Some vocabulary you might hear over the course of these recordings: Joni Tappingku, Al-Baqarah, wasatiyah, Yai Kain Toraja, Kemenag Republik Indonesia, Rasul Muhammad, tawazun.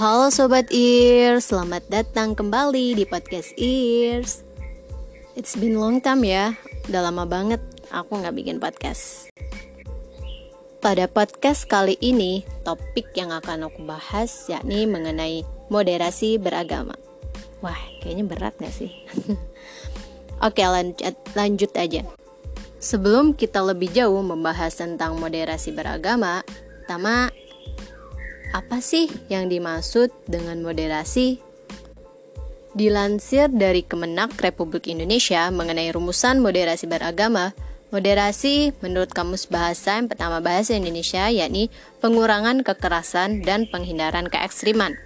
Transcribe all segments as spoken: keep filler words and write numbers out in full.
Halo Sobat Ears, selamat datang kembali di Podcast Ears. It's been long time ya, udah lama banget aku gak bikin podcast. Pada podcast kali ini, topik yang akan aku bahas yakni mengenai moderasi beragama. Wah, kayaknya berat gak sih? Oke, lanjut, lanjut aja. Sebelum kita lebih jauh membahas tentang moderasi beragama, pertama, apa sih yang dimaksud dengan moderasi? Dilansir dari Kemenag Republik Indonesia mengenai rumusan moderasi beragama, moderasi menurut Kamus Bahasa yang Pertama Bahasa Indonesia yakni pengurangan kekerasan dan penghindaran keekstriman.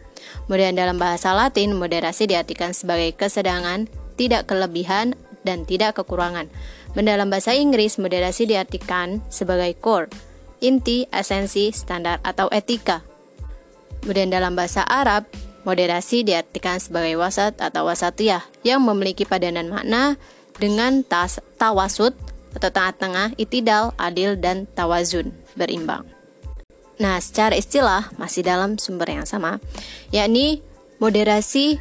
Kemudian dalam bahasa Latin, moderasi diartikan sebagai kesedangan, tidak kelebihan, dan tidak kekurangan. Dan dalam bahasa Inggris, moderasi diartikan sebagai core, inti, esensi, standar, atau etika. Kemudian dalam bahasa Arab, moderasi diartikan sebagai wasat atau wasatiyah yang memiliki padanan makna dengan tas, tawasud atau tengah-tengah, itidal, adil, dan tawazun, berimbang. Nah, secara istilah masih dalam sumber yang sama, yakni moderasi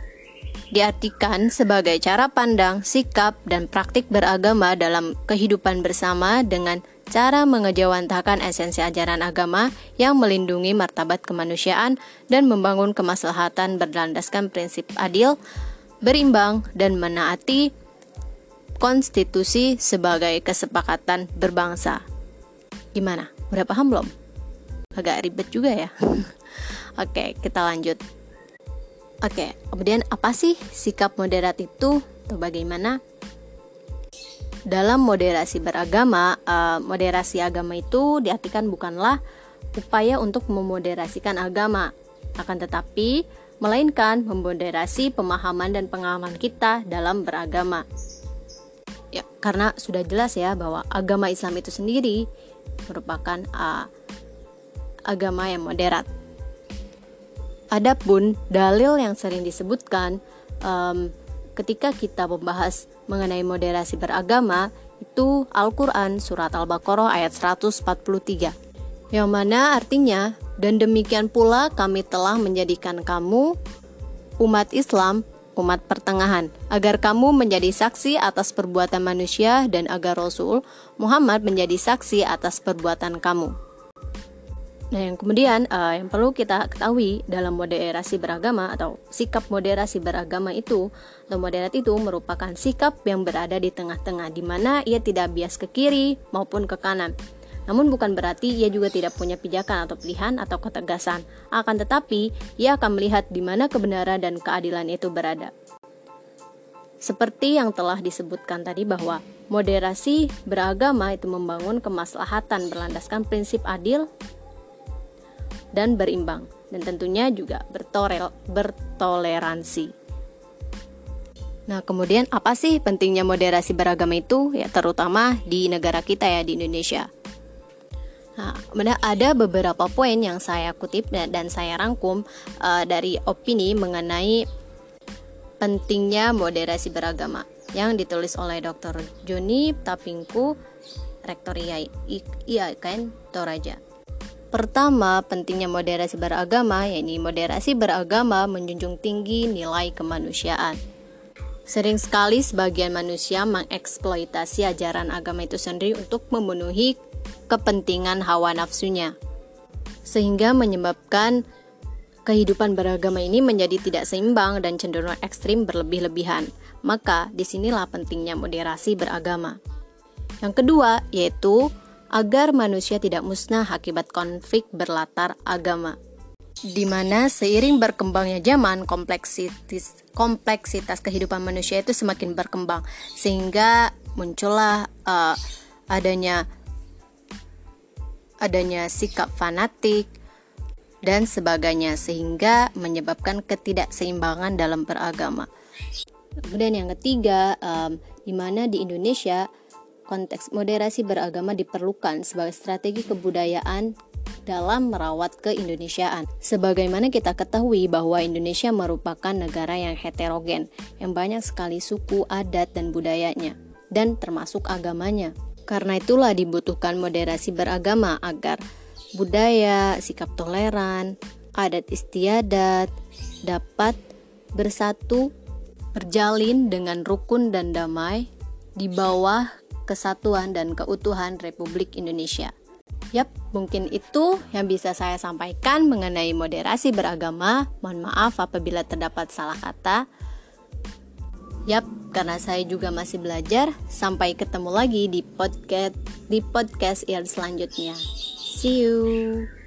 diartikan sebagai cara pandang, sikap, dan praktik beragama dalam kehidupan bersama dengan cara mengejawantahkan esensi ajaran agama yang melindungi martabat kemanusiaan dan membangun kemaslahatan berlandaskan prinsip adil, berimbang, dan menaati konstitusi sebagai kesepakatan berbangsa. Gimana? Udah paham belum? Agak ribet juga ya. Oke, kita lanjut. Oke, kemudian apa sih sikap moderat itu atau bagaimana? Dalam moderasi beragama, eh, moderasi agama itu diartikan bukanlah upaya untuk memoderasikan agama, akan tetapi melainkan memoderasi pemahaman dan pengalaman kita dalam beragama. Ya, karena sudah jelas ya bahwa agama Islam itu sendiri merupakan eh, agama yang moderat. Adapun dalil yang sering disebutkan eh, ketika kita membahas mengenai moderasi beragama itu Al-Quran surat Al-Baqarah ayat seratus empat puluh tiga, yang mana artinya, dan demikian pula kami telah menjadikan kamu umat Islam, umat pertengahan, agar kamu menjadi saksi atas perbuatan manusia dan agar Rasul Muhammad menjadi saksi atas perbuatan kamu. Nah, yang kemudian uh, yang perlu kita ketahui dalam moderasi beragama atau sikap moderasi beragama itu atau moderat itu merupakan sikap yang berada di tengah-tengah, di mana ia tidak bias ke kiri maupun ke kanan. Namun bukan berarti ia juga tidak punya pijakan atau pilihan atau ketegasan, akan tetapi ia akan melihat di mana kebenaran dan keadilan itu berada. Seperti yang telah disebutkan tadi bahwa moderasi beragama itu membangun kemaslahatan berlandaskan prinsip adil dan berimbang, dan tentunya juga bertorel, bertoleransi. Nah, kemudian apa sih pentingnya moderasi beragama itu? Ya, terutama di negara kita ya, di Indonesia. Nah, ada beberapa poin yang saya kutip dan saya rangkum uh, dari opini mengenai pentingnya moderasi beragama yang ditulis oleh Doktor Joni Tappingku, Rektor Yai Kain Toraja. Pertama, pentingnya moderasi beragama, yakni moderasi beragama menjunjung tinggi nilai kemanusiaan. Sering sekali sebagian manusia mengeksploitasi ajaran agama itu sendiri untuk memenuhi kepentingan hawa nafsunya, sehingga menyebabkan kehidupan beragama ini menjadi tidak seimbang dan cenderung ekstrim berlebih-lebihan. Maka disinilah pentingnya moderasi beragama. Yang kedua, yaitu agar manusia tidak musnah akibat konflik berlatar agama, di mana seiring berkembangnya zaman, kompleksitas, kompleksitas kehidupan manusia itu semakin berkembang, sehingga muncullah uh, adanya adanya sikap fanatik dan sebagainya, sehingga menyebabkan ketidakseimbangan dalam beragama. Kemudian yang ketiga, um, di mana di Indonesia konteks moderasi beragama diperlukan sebagai strategi kebudayaan dalam merawat keindonesiaan. Sebagaimana kita ketahui bahwa Indonesia merupakan negara yang heterogen, yang banyak sekali suku, adat, dan budayanya, dan termasuk agamanya. Karena itulah dibutuhkan moderasi beragama agar budaya, sikap toleran, adat istiadat dapat bersatu, berjalin dengan rukun dan damai di bawah kesatuan dan keutuhan Republik Indonesia. Yap, mungkin itu yang bisa saya sampaikan mengenai moderasi beragama. Mohon maaf apabila terdapat salah kata. Yap, karena saya juga masih belajar. Sampai ketemu lagi di podcast di podcast yang selanjutnya. See you.